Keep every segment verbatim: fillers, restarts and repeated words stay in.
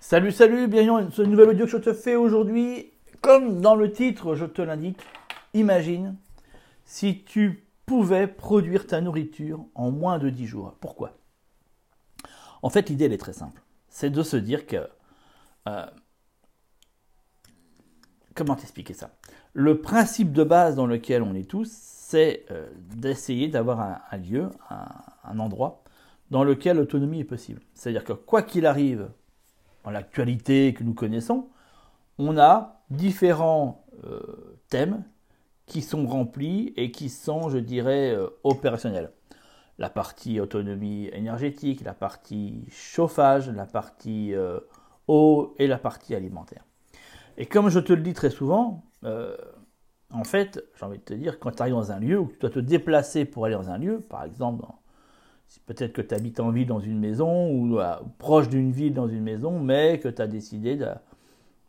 Salut, salut, bienvenue dans ce nouvel audio que je te fais aujourd'hui. Comme dans le titre, je te l'indique, imagine si tu pouvais produire ta nourriture en moins de dix jours. Pourquoi? En fait, l'idée, elle est très simple. C'est de se dire que... Euh, comment t'expliquer ça? Le principe de base dans lequel on est tous, c'est euh, d'essayer d'avoir un, un lieu, un, un endroit dans lequel l'autonomie est possible. C'est-à-dire que quoi qu'il arrive... Dans l'actualité que nous connaissons, on a différents euh, thèmes qui sont remplis et qui sont, je dirais, euh, opérationnels. La partie autonomie énergétique, la partie chauffage, la partie euh, eau et la partie alimentaire. Et comme je te le dis très souvent, euh, en fait, j'ai envie de te dire, quand tu arrives dans un lieu ou que tu dois te déplacer pour aller dans un lieu, par exemple dans peut-être que tu habites en ville dans une maison ou à, proche d'une ville dans une maison, mais que tu as décidé de,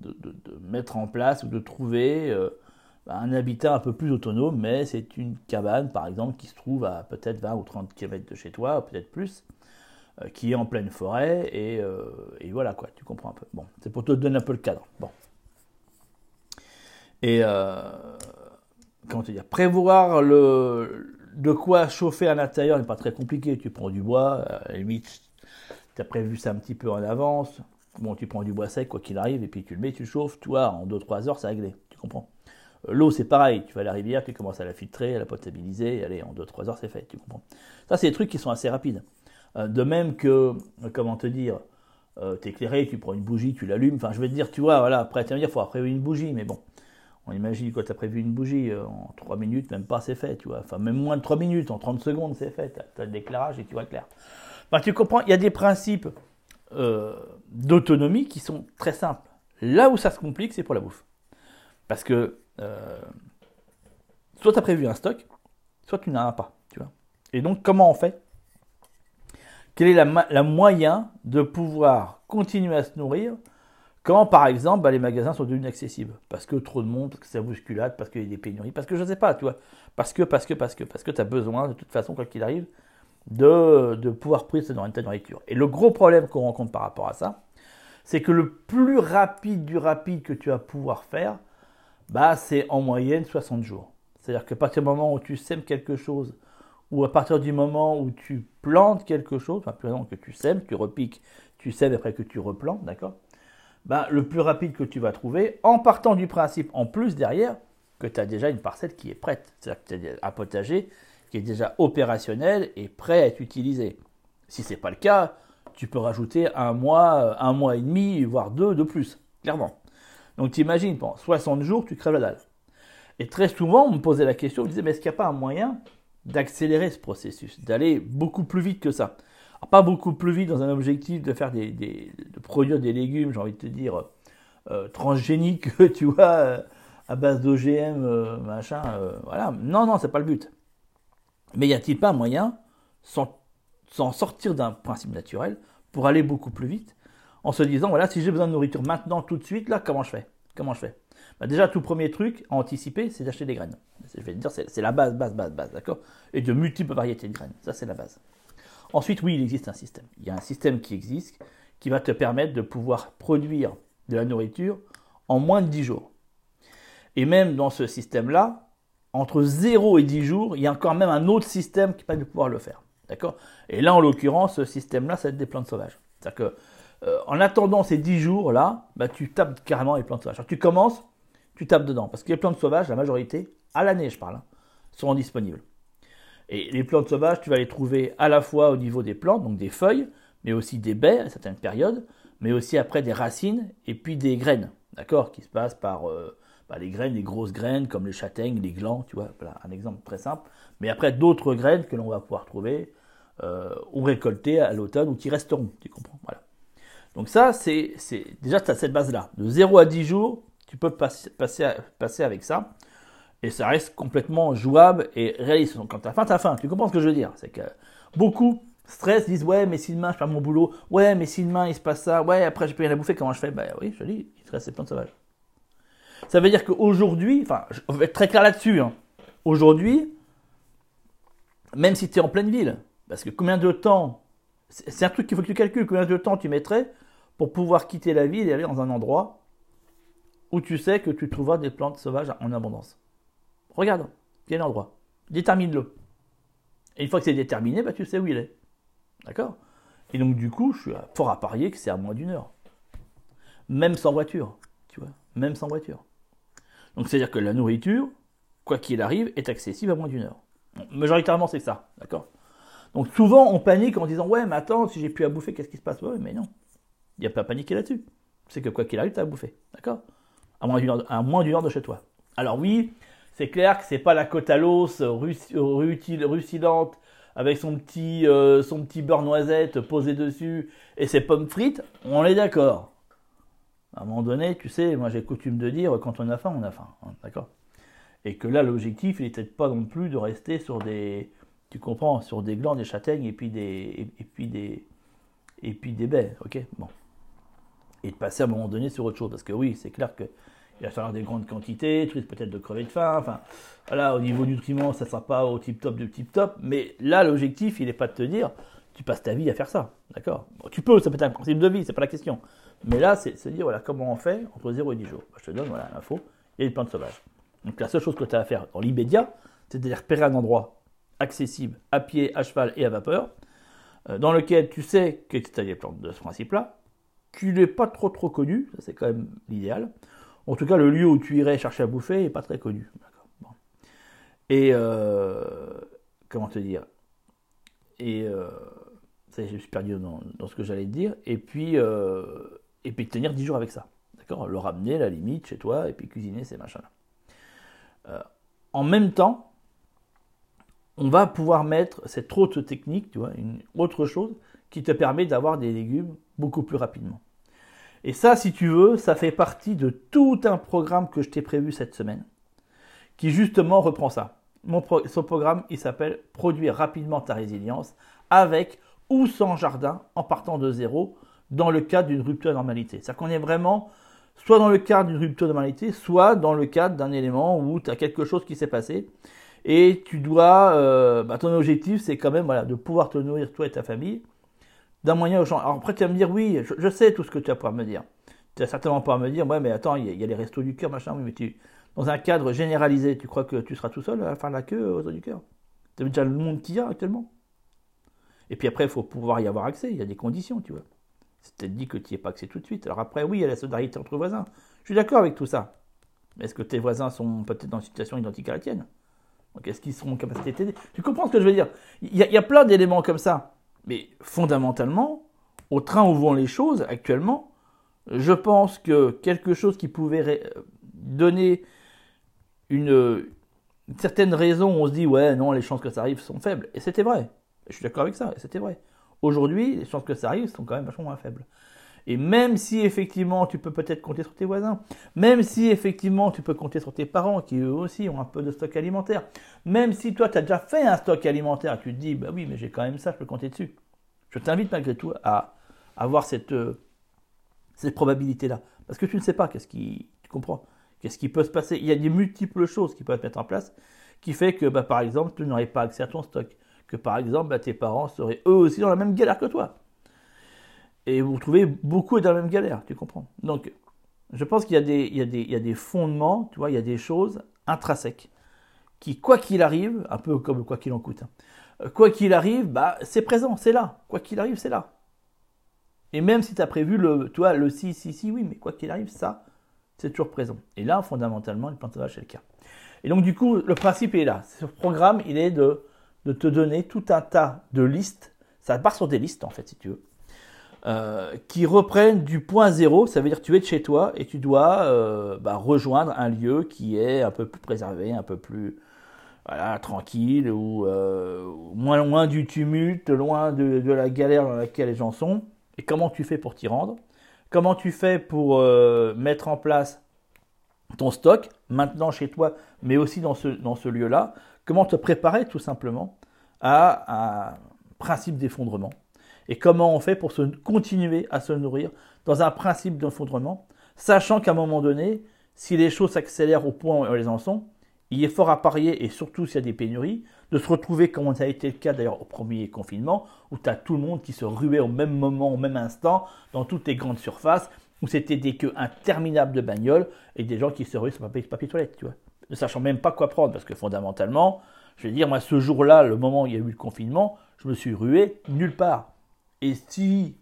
de, de, de mettre en place ou de trouver euh, un habitat un peu plus autonome, mais c'est une cabane par exemple qui se trouve à peut-être vingt ou trente kilomètres de chez toi, peut-être plus, euh, qui est en pleine forêt et, euh, et voilà quoi, tu comprends un peu. Bon, c'est pour te donner un peu le cadre. Bon. Et euh, comment te dire, prévoir le... de quoi chauffer à l'intérieur n'est pas très compliqué. Tu prends du bois, à la limite, tu as prévu ça un petit peu en avance. Bon, tu prends du bois sec, quoi qu'il arrive, et puis tu le mets, tu le chauffes. Toi, en deux trois heures, c'est réglé. Tu comprends? L'eau, c'est pareil. Tu vas à la rivière, tu commences à la filtrer, à la potabiliser. Et allez, en deux trois heures, c'est fait. Tu comprends? Ça, c'est des trucs qui sont assez rapides. De même que, comment te dire, t'éclairer, tu prends une bougie, tu l'allumes. Enfin, je vais te dire, tu vois, voilà, après, tu vas me dire, il faut prévu une bougie, mais bon. On imagine quand tu as prévu une bougie, euh, en trois minutes, même pas, c'est fait, tu vois. Enfin, même moins de trois minutes, en trente secondes, c'est fait. Tu as le déclarage et tu vois clair. Ben, tu comprends, il y a des principes euh, d'autonomie qui sont très simples. Là où ça se complique, c'est pour la bouffe. Parce que euh, soit tu as prévu un stock, soit tu n'en as pas, tu vois. Et donc, comment on fait? Quel est la, la moyen de pouvoir continuer à se nourrir ? Quand, par exemple, bah, les magasins sont devenus inaccessibles, parce que trop de monde, parce que ça bousculade, parce qu'il y a des pénuries, parce que je ne sais pas, tu vois, parce que, parce que, parce que, parce que tu as besoin, de toute façon, quoi qu'il arrive, de, de pouvoir prier dans une telle nourriture. Et le gros problème qu'on rencontre par rapport à ça, c'est que le plus rapide du rapide que tu vas pouvoir faire, bah, c'est en moyenne soixante jours. C'est-à-dire qu'à partir du moment où tu sèmes quelque chose, ou à partir du moment où tu plantes quelque chose, enfin, plus que tu sèmes, tu repiques, tu sèmes après que tu replantes, d'accord? Ben, le plus rapide que tu vas trouver, en partant du principe, en plus derrière, que tu as déjà une parcelle qui est prête. C'est-à-dire que tu as un potager qui est déjà opérationnel et prêt à être utilisé. Si ce n'est pas le cas, tu peux rajouter un mois, un mois et demi, voire deux de plus, clairement. Donc tu imagines, pendant soixante jours, tu crèves la dalle. Et très souvent, on me posait la question, on me disait, mais est-ce qu'il n'y a pas un moyen d'accélérer ce processus, d'aller beaucoup plus vite que ça ? Pas beaucoup plus vite dans un objectif de faire des, des de produire des légumes, j'ai envie de te dire euh, transgéniques, tu vois, euh, à base d'O G M, euh, machin, euh, voilà. Non, non, c'est pas le but. Mais y a-t-il pas moyen, sans, sans sortir d'un principe naturel, pour aller beaucoup plus vite, en se disant voilà, si j'ai besoin de nourriture maintenant, tout de suite, là, comment je fais? Comment je fais? Bah déjà, tout premier truc à anticiper, c'est d'acheter des graines. Je vais te dire, c'est, c'est la base, base, base, base, d'accord? Et de multiples variétés de graines, ça c'est la base. Ensuite, oui, il existe un système. Il y a un système qui existe qui va te permettre de pouvoir produire de la nourriture en moins de dix jours. Et même dans ce système-là, entre zéro et dix jours, il y a encore même un autre système qui va pouvoir le faire. D'accord? Et là, en l'occurrence, ce système-là, ça va être des plantes sauvages. C'est-à-dire que, euh, en attendant ces dix jours-là, bah, tu tapes carrément les plantes sauvages. Alors, tu commences, tu tapes dedans. Parce que les plantes sauvages, la majorité, à l'année, je parle, hein, seront disponibles. Et les plantes sauvages, tu vas les trouver à la fois au niveau des plantes, donc des feuilles, mais aussi des baies à certaines périodes, mais aussi après des racines et puis des graines, d'accord, qui se passent par euh, bah, les graines, les grosses graines comme les châtaignes, les glands, tu vois, voilà, un exemple très simple. Mais après d'autres graines que l'on va pouvoir trouver euh, ou récolter à l'automne ou qui resteront, tu comprends, voilà. Donc ça, c'est, c'est déjà tu as cette base-là. De zéro à dix jours, tu peux passer, passer, à, passer avec ça. Et ça reste complètement jouable et réaliste. Donc quand t'as faim, t'as faim. Tu comprends ce que je veux dire? C'est que beaucoup stress disent « Ouais, mais si demain je perds mon boulot, ouais, mais si demain il se passe ça, ouais, après j'ai plus rien à bouffer, comment je fais ?» Bah oui, je te dis, il te reste des plantes sauvages. Ça veut dire qu'aujourd'hui, enfin, je vais être très clair là-dessus, hein. Aujourd'hui, même si t'es en pleine ville, parce que combien de temps, c'est un truc qu'il faut que tu calcules, combien de temps tu mettrais pour pouvoir quitter la ville et aller dans un endroit où tu sais que tu trouveras des plantes sauvages en abondance. Regarde, quel endroit. Détermine-le. Et une fois que c'est déterminé, bah, tu sais où il est. D'accord? Et donc du coup, je suis fort à parier que c'est à moins d'une heure. Même sans voiture, tu vois. Même sans voiture. Donc c'est-à-dire que la nourriture, quoi qu'il arrive, est accessible à moins d'une heure. Bon, majoritairement, c'est ça, d'accord? Donc souvent, on panique en disant « Ouais, mais attends, si j'ai plus à bouffer, qu'est-ce qui se passe ?» Ouais, mais non, il n'y a pas à paniquer là-dessus. C'est que quoi qu'il arrive, tu as à bouffer, d'accord? À moins d'une heure, heure de chez toi. Alors oui, c'est clair que ce n'est pas la côte à l'os rutilante, avec son petit, euh, son petit beurre noisette posé dessus et ses pommes frites, on est d'accord. À un moment donné, tu sais, moi j'ai coutume de dire, quand on a faim, on a faim, hein, d'accord? Et que là, l'objectif, il n'est peut-être pas non plus de rester sur des, tu comprends, sur des glands, des châtaignes et puis des, et, et puis des, et puis des baies, ok? Bon. Et de passer à un moment donné sur autre chose, parce que oui, c'est clair que il va falloir des grandes quantités, tu risques peut-être de crever de faim, enfin, voilà, au niveau nutriments, ça ne sera pas au tip-top du tip-top, mais là, l'objectif, il n'est pas de te dire, tu passes ta vie à faire ça, d'accord? Bon, tu peux, ça peut être un principe de vie, c'est pas la question, mais là, c'est se dire, voilà, comment on fait entre zéro et dix jours? Bah, je te donne, voilà, l'info, il y a des plantes sauvages. Donc, la seule chose que tu as à faire dans l'immédiat, c'est d'aller repérer un endroit accessible à pied, à cheval et à vapeur, euh, dans lequel tu sais que tu as des plantes de ce principe-là, tu n'es pas trop trop connu, c'est quand même l'idéal. En tout cas, le lieu où tu irais chercher à bouffer n'est pas très connu. Bon. Et euh, comment te dire? Et euh, ça, je me suis perdu dans, dans ce que j'allais te dire. Et puis, euh, et puis tenir dix jours avec ça. D'accord? Le ramener à la limite chez toi et puis cuisiner ces machins-là. Euh, en même temps, on va pouvoir mettre cette autre technique, tu vois, une autre chose qui te permet d'avoir des légumes beaucoup plus rapidement. Et ça, si tu veux, ça fait partie de tout un programme que je t'ai prévu cette semaine, qui justement reprend ça. Mon pro- ce programme, il s'appelle « Produire rapidement ta résilience avec ou sans jardin en partant de zéro dans le cadre d'une rupture de normalité ». C'est-à-dire qu'on est vraiment soit dans le cadre d'une rupture de normalité, soit dans le cadre d'un élément où tu as quelque chose qui s'est passé et tu dois… Euh, bah, ton objectif, c'est quand même voilà, de pouvoir te nourrir toi et ta famille d'un moyen aux gens. Alors après, tu vas me dire, oui, je, je sais tout ce que tu vas pouvoir me dire. Tu vas certainement pouvoir me dire, ouais, mais attends, il y, y a les restos du cœur, machin, mais tu, dans un cadre généralisé, tu crois que tu seras tout seul à faire la queue aux restos du cœur? Tu as déjà le monde qu'il y a actuellement. Et puis après, il faut pouvoir y avoir accès, il y a des conditions, tu vois. C'est peut-être dit que tu n'y es pas accès tout de suite. Alors après, oui, il y a la solidarité entre voisins. Je suis d'accord avec tout ça. Mais est-ce que tes voisins sont peut-être dans une situation identique à la tienne? Donc est-ce qu'ils seront en capacité de t'aider? Tu comprends ce que je veux dire? Il y, y a plein d'éléments comme ça. Mais fondamentalement, au train où vont les choses actuellement, je pense que quelque chose qui pouvait ré- donner une, une certaine raison, on se dit « ouais, non, les chances que ça arrive sont faibles ». Et c'était vrai, je suis d'accord avec ça, c'était vrai. Aujourd'hui, les chances que ça arrive sont quand même vachement moins faibles. Et même si effectivement, tu peux peut-être compter sur tes voisins, même si effectivement, tu peux compter sur tes parents qui eux aussi ont un peu de stock alimentaire, même si toi, tu as déjà fait un stock alimentaire, tu te dis, bah oui, mais j'ai quand même ça, je peux compter dessus. Je t'invite malgré tout à avoir cette, euh, cette probabilité-là. Parce que tu ne sais pas, qu'est-ce qui, tu comprends, qu'est-ce qui peut se passer. Il y a des multiples choses qui peuvent se mettre en place qui fait que, bah, par exemple, tu n'aurais pas accès à ton stock. Que par exemple, bah, tes parents seraient eux aussi dans la même galère que toi. Et vous retrouvez beaucoup dans la même galère, tu comprends. Donc, je pense qu'il y a des, il y a des, il y a des fondements, tu vois, il y a des choses intrinsèques qui, quoi qu'il arrive, un peu comme quoi qu'il en coûte, hein, quoi qu'il arrive, bah, c'est présent, c'est là. Quoi qu'il arrive, c'est là. Et même si tu as prévu le, tu vois, le si, si, si, oui, mais quoi qu'il arrive, ça, c'est toujours présent. Et là, fondamentalement, les plantes sauvages, c'est le cas. Et donc, du coup, le principe est là. Ce programme, il est de, de te donner tout un tas de listes. Ça part sur des listes, en fait, si tu veux. Euh, qui reprennent du point zéro, ça veut dire que tu es de chez toi et tu dois euh, bah, rejoindre un lieu qui est un peu plus préservé, un peu plus voilà, tranquille, ou euh, moins loin du tumulte, loin de, de la galère dans laquelle les gens sont. Et comment tu fais pour t'y rendre? Comment tu fais pour euh, mettre en place ton stock, maintenant chez toi, mais aussi dans ce, dans ce lieu-là? Comment te préparer tout simplement à un principe d'effondrement? Et comment on fait pour se, continuer à se nourrir dans un principe d'effondrement, sachant qu'à un moment donné, si les choses s'accélèrent au point où elles en sont, il est fort à parier, et surtout s'il y a des pénuries, de se retrouver comme ça a été le cas d'ailleurs au premier confinement, où tu as tout le monde qui se ruait au même moment, au même instant, dans toutes les grandes surfaces, où c'était des queues interminables de bagnoles et des gens qui se ruaient sur papier, papier toilette, tu vois, ne sachant même pas quoi prendre, parce que fondamentalement, je vais dire, moi ce jour-là, le moment où il y a eu le confinement, je me suis rué nulle part. Et si,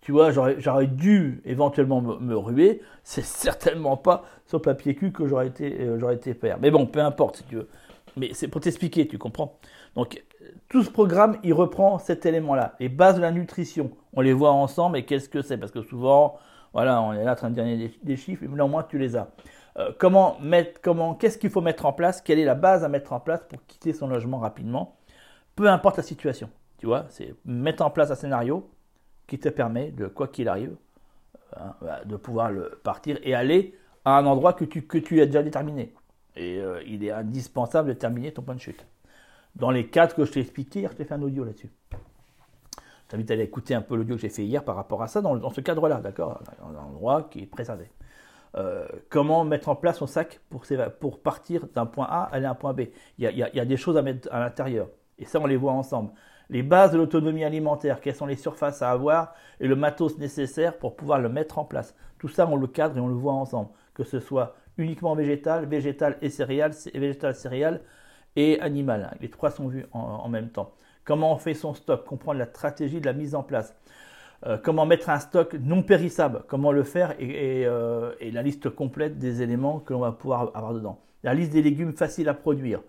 tu vois, j'aurais, j'aurais dû éventuellement me, me ruer, c'est certainement pas sur le papier cul que j'aurais été, euh, j'aurais été père. Mais bon, peu importe si tu veux. Mais c'est pour t'expliquer, tu comprends. Donc, tout ce programme, il reprend cet élément-là. Les bases de la nutrition, on les voit ensemble et qu'est-ce que c'est? Parce que souvent, voilà, on est là en train de donner des, des chiffres, mais au moins tu les as. Euh, comment mettre, comment, qu'est-ce qu'il faut mettre en place? Quelle est la base à mettre en place pour quitter son logement rapidement? Peu importe la situation, tu vois, c'est mettre en place un scénario qui te permet de, quoi qu'il arrive, hein, de pouvoir le partir et aller à un endroit que tu, que tu as déjà déterminé. Et euh, il est indispensable de terminer ton point de chute. Dans les quatre que je t'ai expliqué hier, je t'ai fait un audio là-dessus. Je t'invite à aller écouter un peu l'audio que j'ai fait hier par rapport à ça, dans, dans ce cadre-là, d'accord, un endroit qui est préservé. Euh, comment mettre en place son sac pour, pour partir d'un point A, aller à un point B. Il y a, il y a, il y a des choses à mettre à l'intérieur. Et ça, on les voit ensemble. Les bases de l'autonomie alimentaire, quelles sont les surfaces à avoir et le matos nécessaire pour pouvoir le mettre en place. Tout ça, on le cadre et on le voit ensemble. Que ce soit uniquement végétal, végétal et céréales, végétal, céréales et animal. Les trois sont vus en, en même temps. Comment on fait son stock, comprendre la stratégie de la mise en place. Euh, comment mettre un stock non périssable, comment le faire et, et, euh, et la liste complète des éléments que l'on va pouvoir avoir dedans. La liste des légumes faciles à produire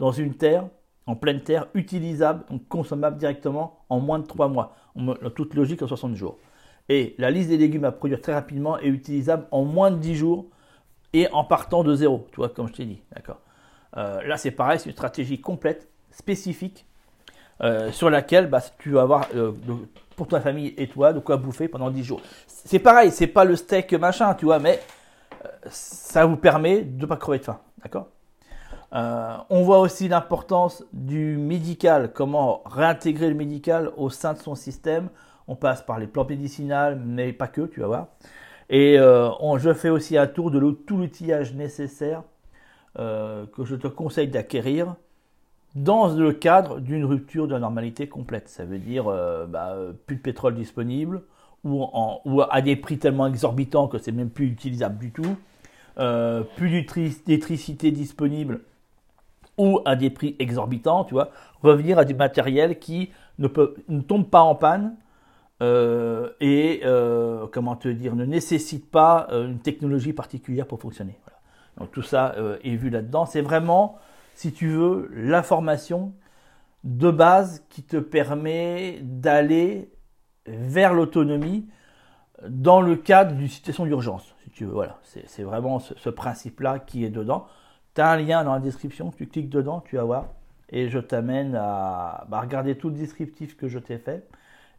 dans une terre, en pleine terre, utilisable, donc consommable directement en moins de trois mois, en toute logique en soixante jours. Et la liste des légumes à produire très rapidement est utilisable en moins de dix jours et en partant de zéro, tu vois, comme je t'ai dit. D'accord. Euh, là, c'est pareil, c'est une stratégie complète, spécifique, euh, sur laquelle bah, tu vas avoir, euh, de, pour ta famille et toi, de quoi bouffer pendant dix jours. C'est pareil, c'est pas le steak machin, tu vois, mais euh, ça vous permet de ne pas crever de faim, d'accord. Euh, on voit aussi l'importance du médical, comment réintégrer le médical au sein de son système. On passe par les plantes médicinales, mais pas que, tu vas voir. Et euh, on, je fais aussi un tour de l'eau, tout l'outillage nécessaire euh, que je te conseille d'acquérir dans le cadre d'une rupture de la normalité complète. Ça veut dire euh, bah, plus de pétrole disponible ou, en, ou à des prix tellement exorbitants que c'est même plus utilisable du tout. Euh, plus d'électricité disponible ou à des prix exorbitants, tu vois, revenir à du matériel qui ne, peut, ne tombe pas en panne euh, et euh, comment te dire, ne nécessite pas euh, une technologie particulière pour fonctionner. Voilà. Donc tout ça euh, est vu là-dedans. C'est vraiment, si tu veux, la formation de base qui te permet d'aller vers l'autonomie dans le cadre d'une situation d'urgence. Tu veux, voilà, c'est, c'est vraiment ce, ce principe-là qui est dedans. Tu as un lien dans la description, tu cliques dedans, tu vas voir. Et je t'amène à bah, regarder tout le descriptif que je t'ai fait.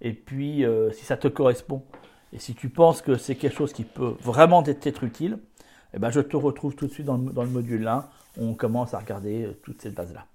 Et puis, euh, si ça te correspond, et si tu penses que c'est quelque chose qui peut vraiment t'être utile, eh ben, je te retrouve tout de suite dans le, dans le module un. On commence à regarder toute cette base-là.